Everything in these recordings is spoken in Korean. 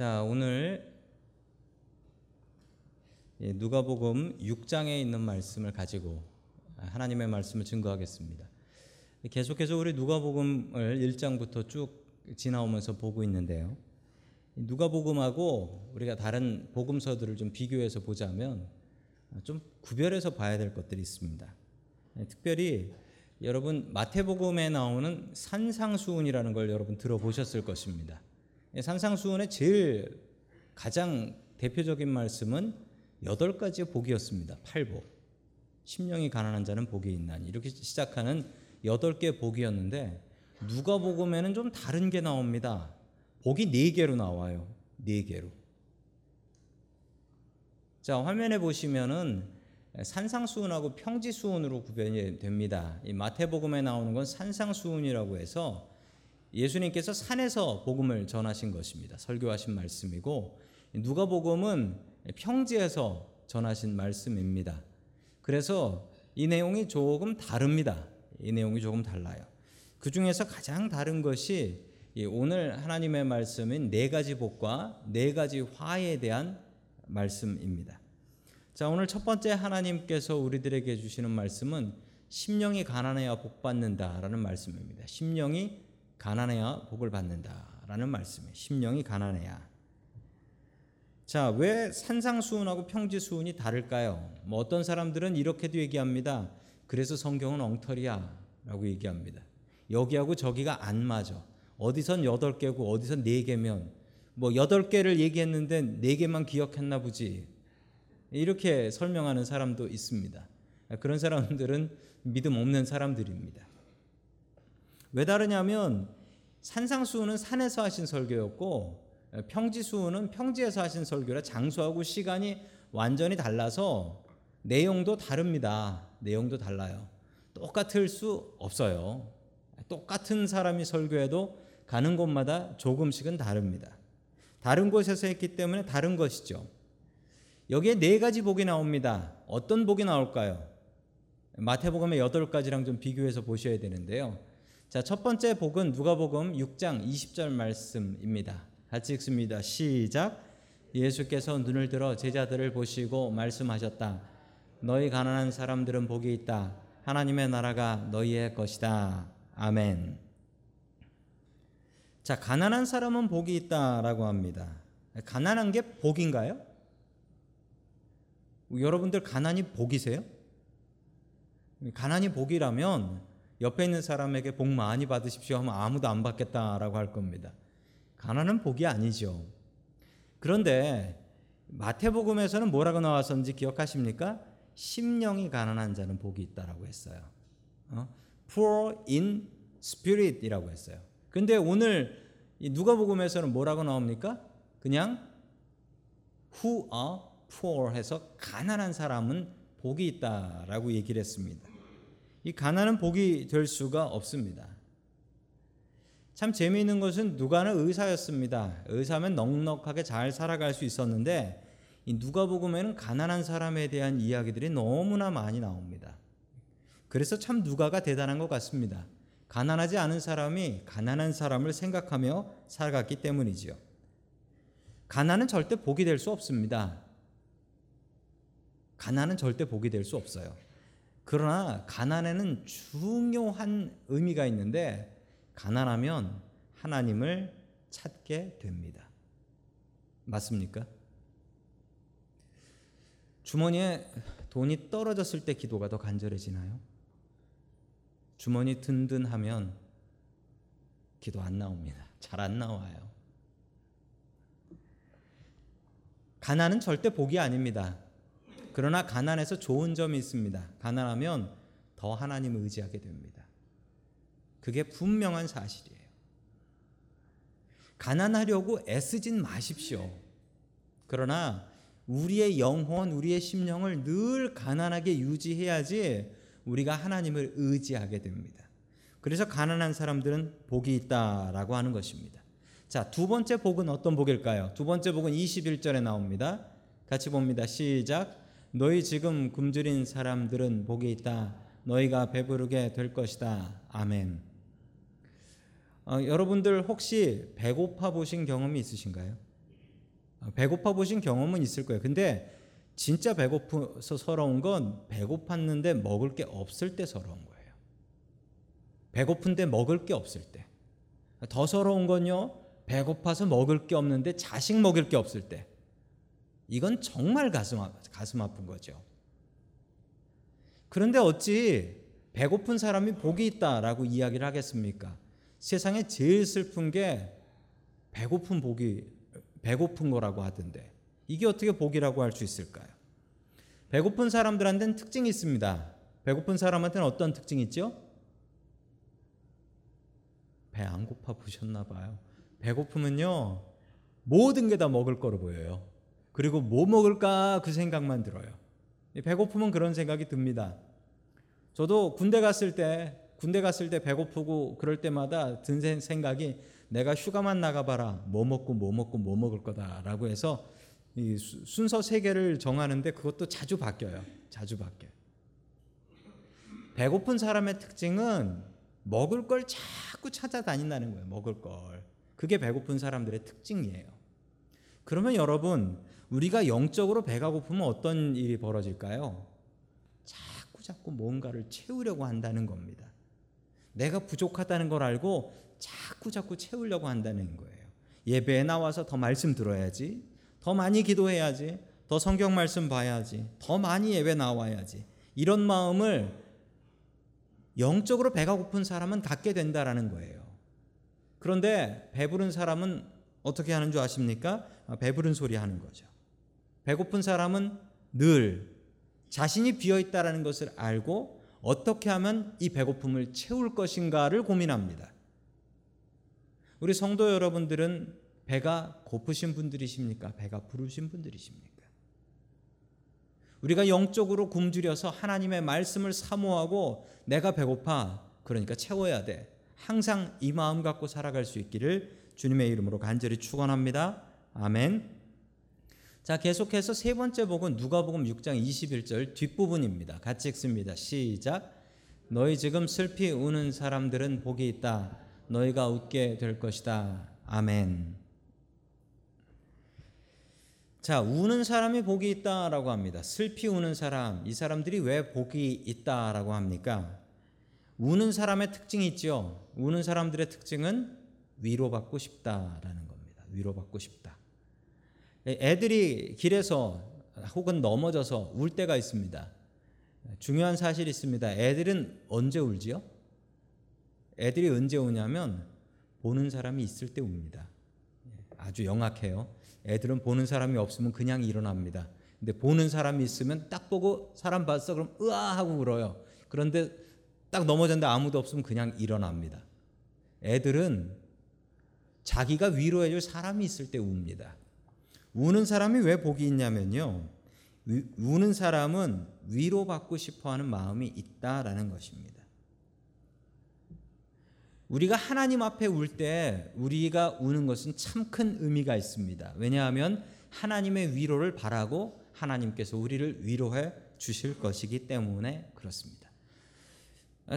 자, 오늘 누가복음 6장에 있는 말씀을 가지고 하나님의 말씀을 증거하겠습니다. 계속해서 우리 누가복음을 1장부터 쭉 지나오면서 보고 있는데요, 누가복음하고 우리가 다른 복음서들을 좀 비교해서 보자면 좀 구별해서 봐야 될 것들이 있습니다. 특별히 여러분 마태복음에 나오는 산상수훈이라는 걸 여러분 들어보셨을 것입니다. 산상수훈의 제일 가장 대표적인 말씀은 8가지의 복이었습니다. 8복, 심령이 가난한 자는 복이 있나니, 이렇게 시작하는 8개의 복이었는데 누가복음에는 좀 다른 게 나옵니다. 복이 4개로 나와요. 4개로. 자, 화면에 보시면은 산상수훈하고 평지수훈으로 구별이 됩니다. 이 마태복음에 나오는 건 산상수훈이라고 해서 예수님께서 산에서 복음을 전하신 것입니다. 설교하신 말씀이고, 누가복음은 평지에서 전하신 말씀입니다. 그래서 이 내용이 조금 다릅니다. 이 내용이 조금 달라요. 그 중에서 가장 다른 것이 오늘 하나님의 말씀인 4가지 복과 4가지 화에 대한 말씀입니다. 자, 오늘 첫 번째 하나님께서 우리들에게 주시는 말씀은 심령이 가난해야 복 받는다라는 말씀입니다. 심령이 가난해야 복을 받는다라는 말씀이에요. 심령이 가난해야. 자, 왜 산상수훈하고 평지수훈이 다를까요? 어떤 사람들은 이렇게도 얘기합니다. 그래서 성경은 엉터리야 라고 얘기합니다. 여기하고 저기가 안 맞아. 어디선 8개고 어디선 4개면 8개를 얘기했는데 4개만 기억했나 보지, 이렇게 설명하는 사람도 있습니다. 그런 사람들은 믿음 없는 사람들입니다. 왜 다르냐면 산상수훈은 산에서 하신 설교였고 평지수훈은 평지에서 하신 설교라 장소하고 시간이 완전히 달라서 내용도 다릅니다. 내용도 달라요. 똑같을 수 없어요. 똑같은 사람이 설교해도 가는 곳마다 조금씩은 다릅니다. 다른 곳에서 했기 때문에 다른 것이죠. 여기에 4가지 복이 나옵니다. 어떤 복이 나올까요? 마태복음의 8가지랑 좀 비교해서 보셔야 되는데요. 자, 첫 번째 복은 누가복음 6장 20절 말씀입니다. 같이 읽습니다. 시작. 예수께서 눈을 들어 제자들을 보시고 말씀하셨다. 너희 가난한 사람들은 복이 있다. 하나님의 나라가 너희의 것이다. 아멘. 자, 가난한 사람은 복이 있다라고 합니다. 가난한 게 복인가요? 여러분들 가난이 복이세요? 가난이 복이라면 옆에 있는 사람에게 복 많이 받으십시오 하면 아무도 안 받겠다라고 할 겁니다. 가난은 복이 아니죠. 그런데 마태복음에서는 뭐라고 나왔었는지 기억하십니까? 심령이 가난한 자는 복이 있다라고 했어요. Poor in spirit 이라고 했어요. 근데 오늘 누가복음에서는 뭐라고 나옵니까? 그냥 who are poor 해서 가난한 사람은 복이 있다라고 얘기를 했습니다. 이 가난은 복이 될 수가 없습니다. 참 재미있는 것은 누가는 의사였습니다. 의사면 넉넉하게 잘 살아갈 수 있었는데 이 누가복음에는 가난한 사람에 대한 이야기들이 너무나 많이 나옵니다. 그래서 참 누가가 대단한 것 같습니다. 가난하지 않은 사람이 가난한 사람을 생각하며 살아갔기 때문이지요. 가난은 절대 복이 될 수 없습니다. 가난은 절대 복이 될 수 없어요. 그러나 가난에는 중요한 의미가 있는데 가난하면 하나님을 찾게 됩니다. 맞습니까? 주머니에 돈이 떨어졌을 때 기도가 더 간절해지나요? 주머니 든든하면 기도 안 나옵니다. 잘 안 나와요. 가난은 절대 복이 아닙니다. 그러나 가난에서 좋은 점이 있습니다. 가난하면 더 하나님을 의지하게 됩니다. 그게 분명한 사실이에요. 가난하려고 애쓰진 마십시오. 그러나 우리의 영혼, 우리의 심령을 늘 가난하게 유지해야지 우리가 하나님을 의지하게 됩니다. 그래서 가난한 사람들은 복이 있다라고 하는 것입니다. 자, 두 번째 복은 어떤 복일까요? 두 번째 복은 21절에 나옵니다. 같이 봅니다. 시작. 너희 지금 굶주린 사람들은 복이 있다. 너희가 배부르게 될 것이다. 아멘. 여러분들 혹시 배고파 보신 경험이 있으신가요? 배고파 보신 경험은 있을 거예요. 근데 진짜 배고파서 서러운 건 배고팠는데 먹을 게 없을 때 서러운 거예요. 배고픈데 먹을 게 없을 때. 더 서러운 건요, 배고파서 먹을 게 없는데 자식 먹일 게 없을 때. 이건 정말 가슴 아픈 거죠. 그런데 어찌 배고픈 사람이 복이 있다라고 이야기를 하겠습니까? 세상에 제일 슬픈 게 배고픈 거라고 하던데 이게 어떻게 복이라고 할 수 있을까요? 배고픈 사람들한테는 특징이 있습니다. 배고픈 사람한테는 어떤 특징이 있죠? 배 안 고파 보셨나 봐요. 배고프면요 모든 게 다 먹을 거로 보여요. 그리고 뭐 먹을까 그 생각만 들어요. 배고프면 그런 생각이 듭니다. 저도 군대 갔을 때 배고프고 그럴 때마다 든 생각이 내가 휴가만 나가봐라 뭐 먹을 거다라고 해서 이 순서 3개를 정하는데 그것도 자주 바뀌어요. 배고픈 사람의 특징은 먹을 걸 자꾸 찾아다닌다는 거예요. 먹을 걸. 그게 배고픈 사람들의 특징이에요. 그러면 여러분, 우리가 영적으로 배가 고프면 어떤 일이 벌어질까요? 자꾸 뭔가를 채우려고 한다는 겁니다. 내가 부족하다는 걸 알고 자꾸 채우려고 한다는 거예요. 예배에 나와서 더 말씀 들어야지, 더 많이 기도해야지, 더 성경 말씀 봐야지, 더 많이 예배 나와야지. 이런 마음을 영적으로 배가 고픈 사람은 갖게 된다라는 거예요. 그런데 배부른 사람은 어떻게 하는 줄 아십니까? 배부른 소리 하는 거죠. 배고픈 사람은 늘 자신이 비어있다라는 것을 알고 어떻게 하면 이 배고픔을 채울 것인가를 고민합니다. 우리 성도 여러분들은 배가 고프신 분들이십니까? 배가 부르신 분들이십니까? 우리가 영적으로 굶주려서 하나님의 말씀을 사모하고 내가 배고파, 그러니까 채워야 돼. 항상 이 마음 갖고 살아갈 수 있기를 주님의 이름으로 간절히 축원합니다. 아멘. 자, 계속해서 3번째 복은 누가복음 6장 21절 뒷부분입니다. 같이 읽습니다. 시작. 너희 지금 슬피 우는 사람들은 복이 있다. 너희가 웃게 될 것이다. 아멘. 자, 우는 사람이 복이 있다라고 합니다. 슬피 우는 사람, 이 사람들이 왜 복이 있다라고 합니까? 우는 사람의 특징이 있죠. 우는 사람들의 특징은 위로받고 싶다라는 겁니다. 위로받고 싶다. 애들이 길에서 혹은 넘어져서 울 때가 있습니다. 중요한 사실이 있습니다. 애들은 언제 울지요? 애들이 언제 우냐면 보는 사람이 있을 때 웁니다. 아주 영악해요. 애들은 보는 사람이 없으면 그냥 일어납니다. 근데 보는 사람이 있으면 딱 보고 사람 봤어 그럼 으아 하고 울어요. 그런데 딱 넘어졌는데 아무도 없으면 그냥 일어납니다. 애들은 자기가 위로해줄 사람이 있을 때 웁니다. 우는 사람이 왜 복이 있냐면요, 우는 사람은 위로받고 싶어하는 마음이 있다라는 것입니다. 우리가 하나님 앞에 울 때 우리가 우는 것은 참 큰 의미가 있습니다. 왜냐하면 하나님의 위로를 바라고 하나님께서 우리를 위로해 주실 것이기 때문에 그렇습니다.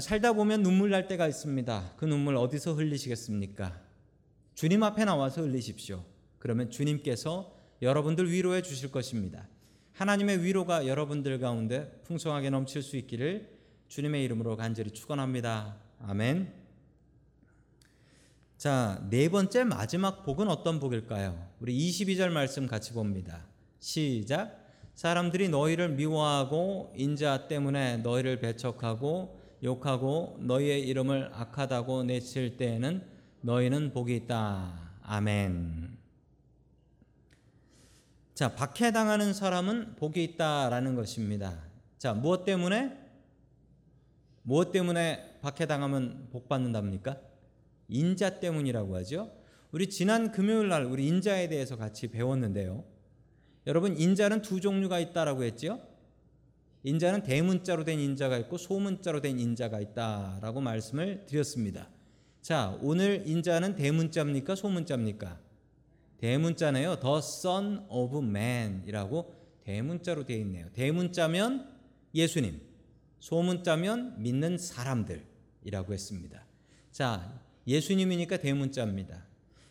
살다 보면 눈물 날 때가 있습니다. 그 눈물 어디서 흘리시겠습니까? 주님 앞에 나와서 흘리십시오. 그러면 주님께서 여러분들 위로해 주실 것입니다. 하나님의 위로가 여러분들 가운데 풍성하게 넘칠 수 있기를 주님의 이름으로 간절히 축원합니다. 아멘. 자, 4번째 마지막 복은 어떤 복일까요? 우리 22절 말씀 같이 봅니다. 시작. 사람들이 너희를 미워하고 인자 때문에 너희를 배척하고 욕하고 너희의 이름을 악하다고 내칠 때에는 너희는 복이 있다. 아멘. 자, 박해당하는 사람은 복이 있다라는 것입니다. 자, 무엇 때문에 박해당하면 복 받는답니까? 인자 때문이라고 하죠. 우리 지난 금요일 날 우리 인자에 대해서 같이 배웠는데요. 여러분, 인자는 2 종류가 있다라고 했죠. 인자는 대문자로 된 인자가 있고 소문자로 된 인자가 있다라고 말씀을 드렸습니다. 자, 오늘 인자는 대문자입니까? 소문자입니까? 대문자네요. The Son of Man 이라고 대문자로 되어 있네요. 대문자면 예수님, 소문자면 믿는 사람들이라고 했습니다. 자, 예수님이니까 대문자입니다.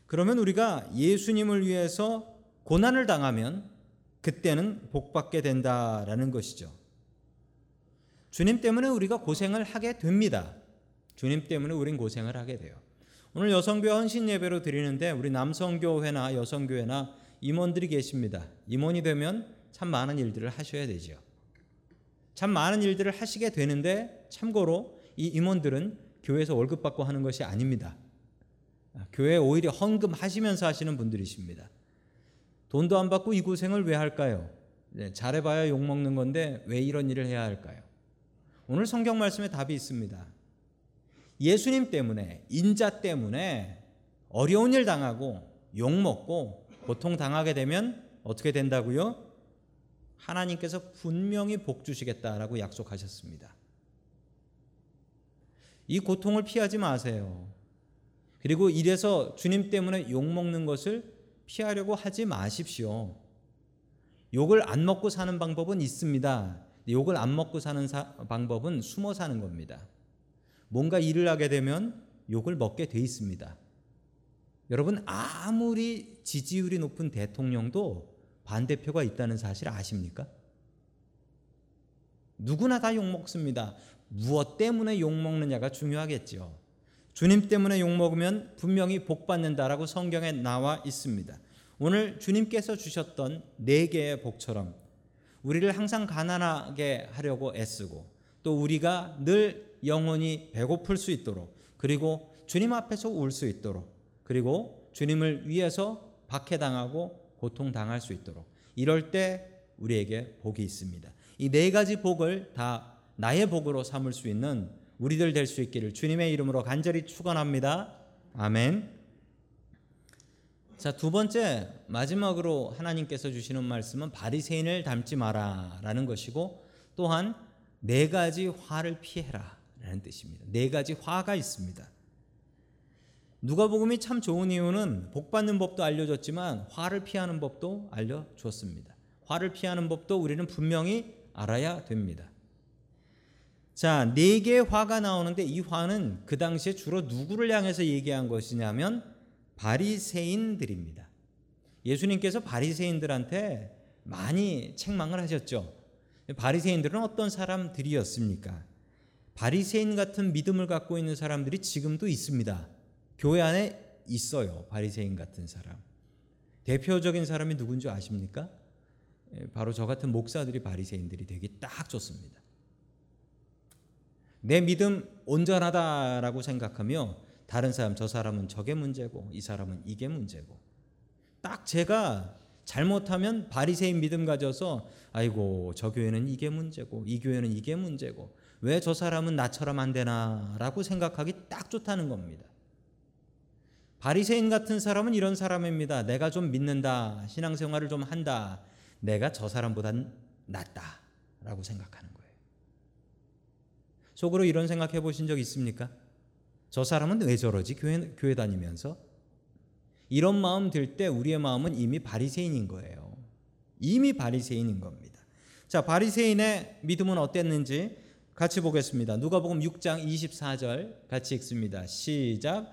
그러면 우리가 예수님을 위해서 고난을 당하면 그때는 복받게 된다라는 것이죠. 주님 때문에 우리가 고생을 하게 됩니다. 주님 때문에 우린 고생을 하게 돼요. 오늘 여성교회 헌신 예배로 드리는데 우리 남성교회나 여성교회나 임원들이 계십니다. 임원이 되면 참 많은 일들을 하셔야 되죠. 참 많은 일들을 하시게 되는데 참고로 이 임원들은 교회에서 월급 받고 하는 것이 아닙니다. 교회에 오히려 헌금하시면서 하시는 분들이십니다. 돈도 안 받고 이 고생을 왜 할까요? 잘해봐야 욕먹는 건데 왜 이런 일을 해야 할까요? 오늘 성경 말씀에 답이 있습니다. 예수님 때문에, 인자 때문에 어려운 일 당하고 욕먹고 고통 당하게 되면 어떻게 된다고요? 하나님께서 분명히 복 주시겠다라고 약속하셨습니다. 이 고통을 피하지 마세요. 그리고 이래서 주님 때문에 욕먹는 것을 피하려고 하지 마십시오. 욕을 안 먹고 사는 방법은 있습니다. 욕을 안 먹고 사는 방법은 숨어 사는 겁니다. 뭔가 일을 하게 되면 욕을 먹게 돼 있습니다. 여러분, 아무리 지지율이 높은 대통령도 반대표가 있다는 사실 아십니까? 누구나 다 욕먹습니다. 무엇 때문에 욕먹느냐가 중요하겠죠. 주님 때문에 욕먹으면 분명히 복받는다라고 성경에 나와 있습니다. 오늘 주님께서 주셨던 4개의 복처럼 우리를 항상 가난하게 하려고 애쓰고 또 우리가 늘 영원히 배고플 수 있도록, 그리고 주님 앞에서 울 수 있도록, 그리고 주님을 위해서 박해당하고 고통당할 수 있도록, 이럴 때 우리에게 복이 있습니다. 이 4가지 복을 다 나의 복으로 삼을 수 있는 우리들 될 수 있기를 주님의 이름으로 간절히 축원합니다. 아멘. 자, 2번째, 마지막으로 하나님께서 주시는 말씀은 바리새인을 닮지 마라 라는 것이고, 또한 4가지 화를 피해라 라는 뜻입니다. 4가지 화가 있습니다. 누가복음이 참 좋은 이유는 복받는 법도 알려줬지만 화를 피하는 법도 알려줬습니다. 화를 피하는 법도 우리는 분명히 알아야 됩니다. 자, 4개의 화가 나오는데 이 화는 그 당시에 주로 누구를 향해서 얘기한 것이냐면 바리새인들입니다. 예수님께서 바리새인들한테 많이 책망을 하셨죠. 바리새인들은 어떤 사람들이었습니까? 바리새인 같은 믿음을 갖고 있는 사람들이 지금도 있습니다. 교회 안에 있어요. 바리새인 같은 사람. 대표적인 사람이 누군지 아십니까? 바로 저 같은 목사들이 바리새인들이 되기 딱 좋습니다. 내 믿음 온전하다라고 생각하며 다른 사람, 저 사람은 저게 문제고 이 사람은 이게 문제고, 딱 제가 잘못하면 바리새인 믿음 가져서 아이고 저 교회는 이게 문제고 이 교회는 이게 문제고 왜 저 사람은 나처럼 안 되나 라고 생각하기 딱 좋다는 겁니다. 바리새인 같은 사람은 이런 사람입니다. 내가 좀 믿는다, 신앙생활을 좀 한다, 내가 저 사람보단 낫다 라고 생각하는 거예요. 속으로 이런 생각해 보신 적 있습니까? 저 사람은 왜 저러지? 교회 다니면서 이런 마음 들 때 우리의 마음은 이미 바리새인인 거예요. 이미 바리새인인 겁니다. 자, 바리새인의 믿음은 어땠는지 같이 보겠습니다. 누가복음 6장 24절 같이 읽습니다. 시작.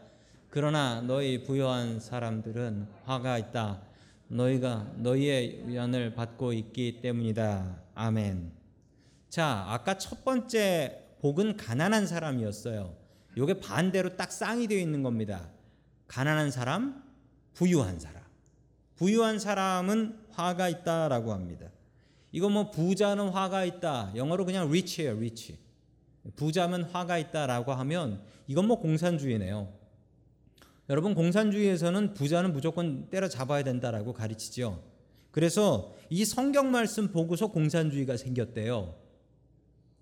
그러나 너희 부요한 사람들은 화가 있다. 너희가 너희의 위안을 받고 있기 때문이다. 아멘. 자, 아까 첫 번째 복은 가난한 사람이었어요. 요게 반대로 딱 쌍이 되어 있는 겁니다. 가난한 사람, 부유한 사람. 부유한 사람은 화가 있다라고 합니다. 이거 뭐 부자는 화가 있다. 영어로 그냥 rich예요, rich. 부자면 화가 있다라고 하면 이건 뭐 공산주의네요. 여러분, 공산주의에서는 부자는 무조건 때려잡아야 된다라고 가르치죠. 그래서 이 성경 말씀 보고서 공산주의가 생겼대요.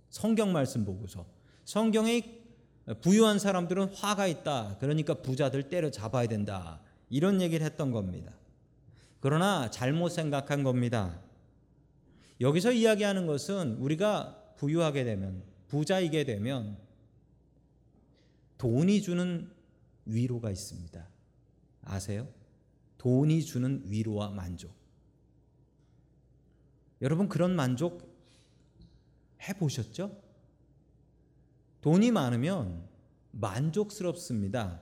성경 말씀 보고서. 성경에 부유한 사람들은 화가 있다. 그러니까 부자들 때려잡아야 된다. 이런 얘기를 했던 겁니다. 그러나 잘못 생각한 겁니다. 여기서 이야기하는 것은 우리가 부유하게 되면, 부자이게 되면 돈이 주는 위로가 있습니다. 아세요? 돈이 주는 위로와 만족. 여러분, 그런 만족 해보셨죠? 돈이 많으면 만족스럽습니다.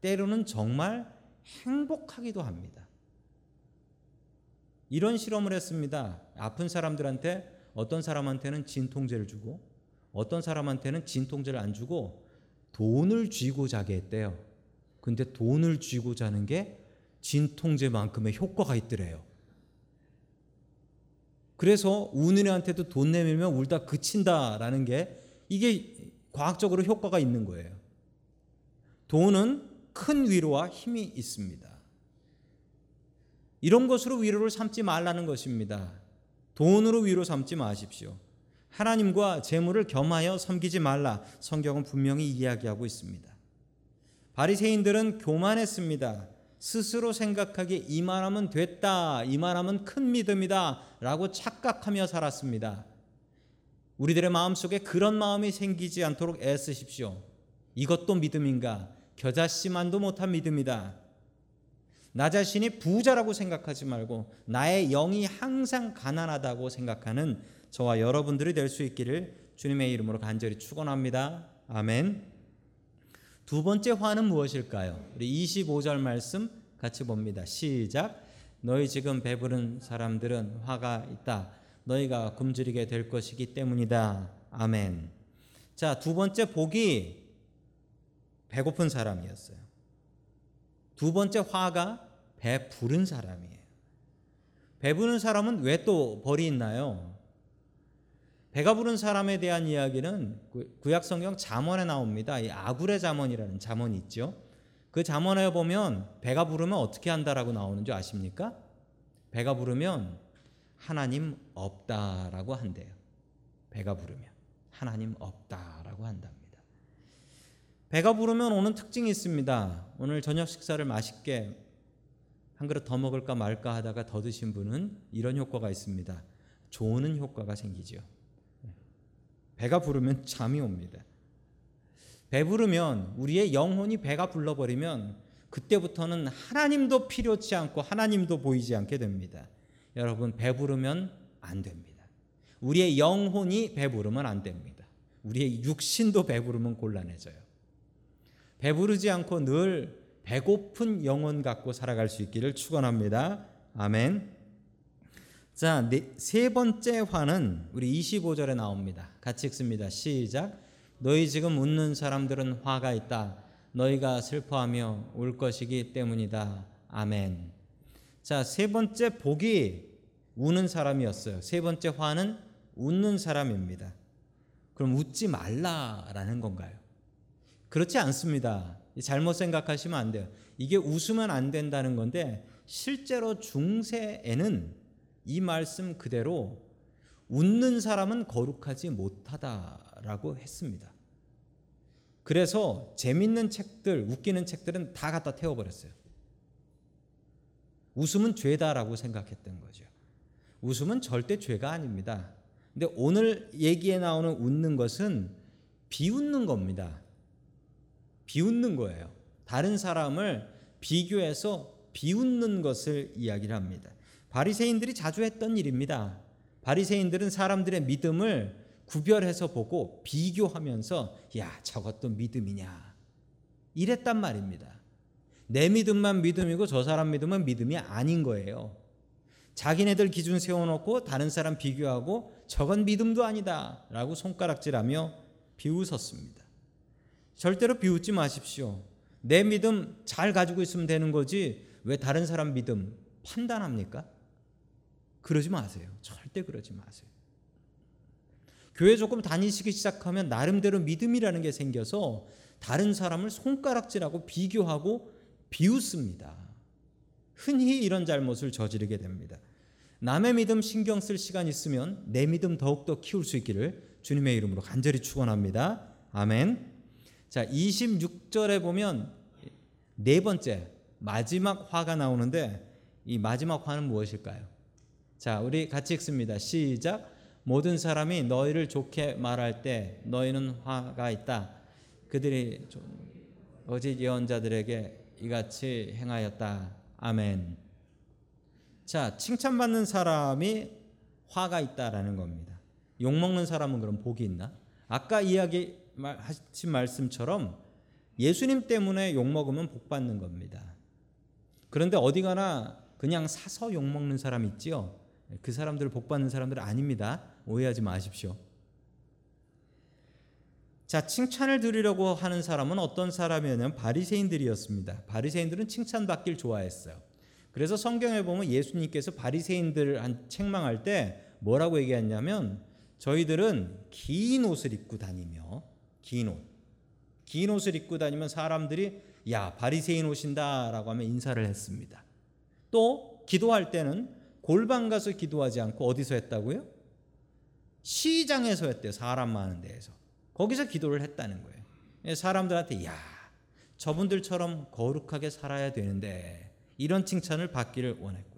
때로는 정말 행복하기도 합니다. 이런 실험을 했습니다. 아픈 사람들한테 어떤 사람한테는 진통제를 주고 어떤 사람한테는 진통제를 안 주고 돈을 쥐고 자게 했대요. 근데 돈을 쥐고 자는 게 진통제만큼의 효과가 있더래요. 그래서 우는 애한테도 돈 내밀면 울다 그친다라는 게 이게 과학적으로 효과가 있는 거예요. 돈은 큰 위로와 힘이 있습니다. 이런 것으로 위로를 삼지 말라는 것입니다. 돈으로 위로 삼지 마십시오. 하나님과 재물을 겸하여 섬기지 말라. 성경은 분명히 이야기하고 있습니다. 바리새인들은 교만했습니다. 스스로 생각하기에 이만하면 됐다, 이만하면 큰 믿음이다 라고 착각하며 살았습니다. 우리들의 마음속에 그런 마음이 생기지 않도록 애쓰십시오. 이것도 믿음인가? 겨자씨만도 못한 믿음이다. 나 자신이 부자라고 생각하지 말고 나의 영이 항상 가난하다고 생각하는 저와 여러분들이 될 수 있기를 주님의 이름으로 간절히 축원합니다. 아멘. 두 번째 화는 무엇일까요? 우리 25절 말씀 같이 봅니다. 시작. 너희 지금 배부른 사람들은 화가 있다. 너희가 굶주리게 될 것이기 때문이다. 아멘. 자, 두 번째 복이 배고픈 사람이었어요. 두 번째 화가 배부른 사람이에요. 배부른 사람은 왜 또 벌이 있나요? 배가 부른 사람에 대한 이야기는 구약성경 잠언에 나옵니다. 이 아굴의 잠언이라는 잠언이 있죠. 그 잠언에 보면 배가 부르면 어떻게 한다라고 나오는 줄 아십니까? 배가 부르면 하나님 없다라고 한대요. 배가 부르면 하나님 없다라고 한답니다. 배가 부르면 오는 특징이 있습니다. 오늘 저녁 식사를 맛있게 한 그릇 더 먹을까 말까 하다가 더 드신 분은 이런 효과가 있습니다. 조는 효과가 생기죠. 배가 부르면 잠이 옵니다. 배부르면 우리의 영혼이 배가 불러버리면 그때부터는 하나님도 필요치 않고 하나님도 보이지 않게 됩니다. 여러분, 배부르면 안 됩니다. 우리의 영혼이 배부르면 안 됩니다. 우리의 육신도 배부르면 곤란해져요. 배부르지 않고 늘 배고픈 영혼 갖고 살아갈 수 있기를 축원합니다. 아멘. 자, 세 번째 화는 우리 25절에 나옵니다. 같이 읽습니다. 시작. 너희 지금 웃는 사람들은 화가 있다. 너희가 슬퍼하며 울 것이기 때문이다. 아멘. 자, 세 번째 복이 우는 사람이었어요. 세 번째 화는 웃는 사람입니다. 그럼 웃지 말라라는 건가요? 그렇지 않습니다. 잘못 생각하시면 안 돼요. 이게 웃으면 안 된다는 건데 실제로 중세에는 이 말씀 그대로 웃는 사람은 거룩하지 못하다라고 했습니다. 그래서 재밌는 책들, 웃기는 책들은 다 갖다 태워버렸어요. 웃음은 죄다라고 생각했던 거죠. 웃음은 절대 죄가 아닙니다. 근데 오늘 얘기에 나오는 웃는 것은 비웃는 겁니다. 비웃는 거예요. 다른 사람을 비교해서 비웃는 것을 이야기를 합니다. 바리새인들이 자주 했던 일입니다. 바리새인들은 사람들의 믿음을 구별해서 보고 비교하면서 야, 저것도 믿음이냐 이랬단 말입니다. 내 믿음만 믿음이고 저 사람 믿음은 믿음이 아닌 거예요. 자기네들 기준 세워놓고 다른 사람 비교하고 저건 믿음도 아니다 라고 손가락질하며 비웃었습니다. 절대로 비웃지 마십시오. 내 믿음 잘 가지고 있으면 되는 거지 왜 다른 사람 믿음 판단합니까? 그러지 마세요. 절대 그러지 마세요. 교회 조금 다니시기 시작하면 나름대로 믿음이라는 게 생겨서 다른 사람을 손가락질하고 비교하고 비웃습니다. 흔히 이런 잘못을 저지르게 됩니다. 남의 믿음 신경 쓸 시간 있으면 내 믿음 더욱더 키울 수 있기를 주님의 이름으로 간절히 축원합니다. 아멘. 자, 26절에 보면 네 번째 마지막 화가 나오는데 이 마지막 화는 무엇일까요? 자, 우리 같이 읽습니다. 시작. 모든 사람이 너희를 좋게 말할 때 너희는 화가 있다. 그들이 거짓 예언자들에게 이같이 행하였다. 아멘. 자, 칭찬받는 사람이 화가 있다라는 겁니다. 욕먹는 사람은 그럼 복이 있나? 아까 이야기하신 말씀처럼 예수님 때문에 욕먹으면 복받는 겁니다. 그런데 어디 가나 그냥 사서 욕먹는 사람 있지요? 그 사람들 복받는 사람들 아닙니다. 오해하지 마십시오. 자, 칭찬을 드리려고 하는 사람은 어떤 사람이냐면 바리새인들이었습니다. 바리새인들은 칭찬받길 좋아했어요. 그래서 성경에 보면 예수님께서 바리새인들을 책망할 때 뭐라고 얘기했냐면, 저희들은 긴 옷을 입고 다니며, 긴 옷을 입고 다니면 사람들이 야, 바리새인 오신다 라고 하면 인사를 했습니다. 또 기도할 때는 골방 가서 기도하지 않고 어디서 했다고요? 시장에서 했대요. 사람 많은 데에서. 거기서 기도를 했다는 거예요. 사람들한테 야, 저분들처럼 거룩하게 살아야 되는데, 이런 칭찬을 받기를 원했고요.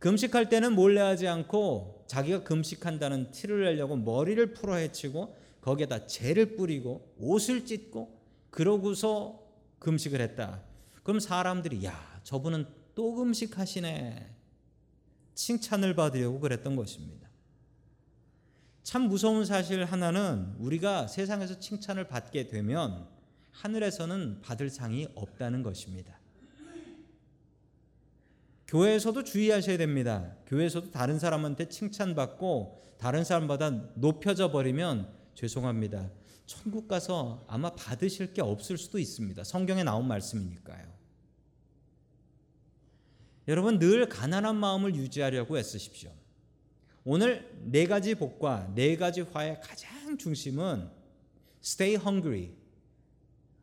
금식할 때는 몰래 하지 않고 자기가 금식한다는 티를 내려고 머리를 풀어헤치고 거기에다 재를 뿌리고 옷을 찢고 그러고서 금식을 했다. 그럼 사람들이 야, 저분은 또 금식하시네, 칭찬을 받으려고 그랬던 것입니다. 참 무서운 사실 하나는, 우리가 세상에서 칭찬을 받게 되면 하늘에서는 받을 상이 없다는 것입니다. 교회에서도 주의하셔야 됩니다. 교회에서도 다른 사람한테 칭찬받고 다른 사람보다 높여져 버리면 죄송합니다, 천국 가서 아마 받으실 게 없을 수도 있습니다. 성경에 나온 말씀이니까요. 여러분, 늘 가난한 마음을 유지하려고 애쓰십시오. 오늘 4가지 복과 4가지 화의 가장 중심은 stay hungry,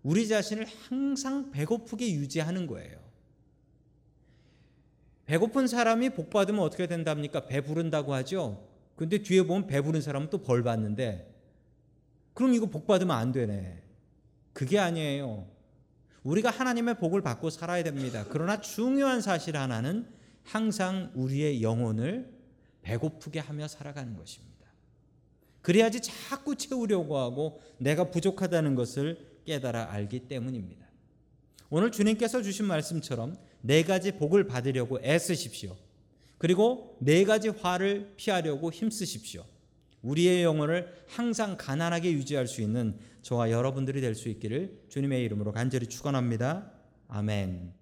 우리 자신을 항상 배고프게 유지하는 거예요. 배고픈 사람이 복받으면 어떻게 된답니까? 배부른다고 하죠. 근데 뒤에 보면 배부른 사람은 또 벌 받는데, 그럼 이거 복 받으면 안 되네. 그게 아니에요. 우리가 하나님의 복을 받고 살아야 됩니다. 그러나 중요한 사실 하나는 항상 우리의 영혼을 배고프게 하며 살아가는 것입니다. 그래야지 자꾸 채우려고 하고 내가 부족하다는 것을 깨달아 알기 때문입니다. 오늘 주님께서 주신 말씀처럼 4가지 복을 받으려고 애쓰십시오. 그리고 4가지 화를 피하려고 힘쓰십시오. 우리의 영혼을 항상 가난하게 유지할 수 있는 저와 여러분들이 될 수 있기를 주님의 이름으로 간절히 축원합니다. 아멘.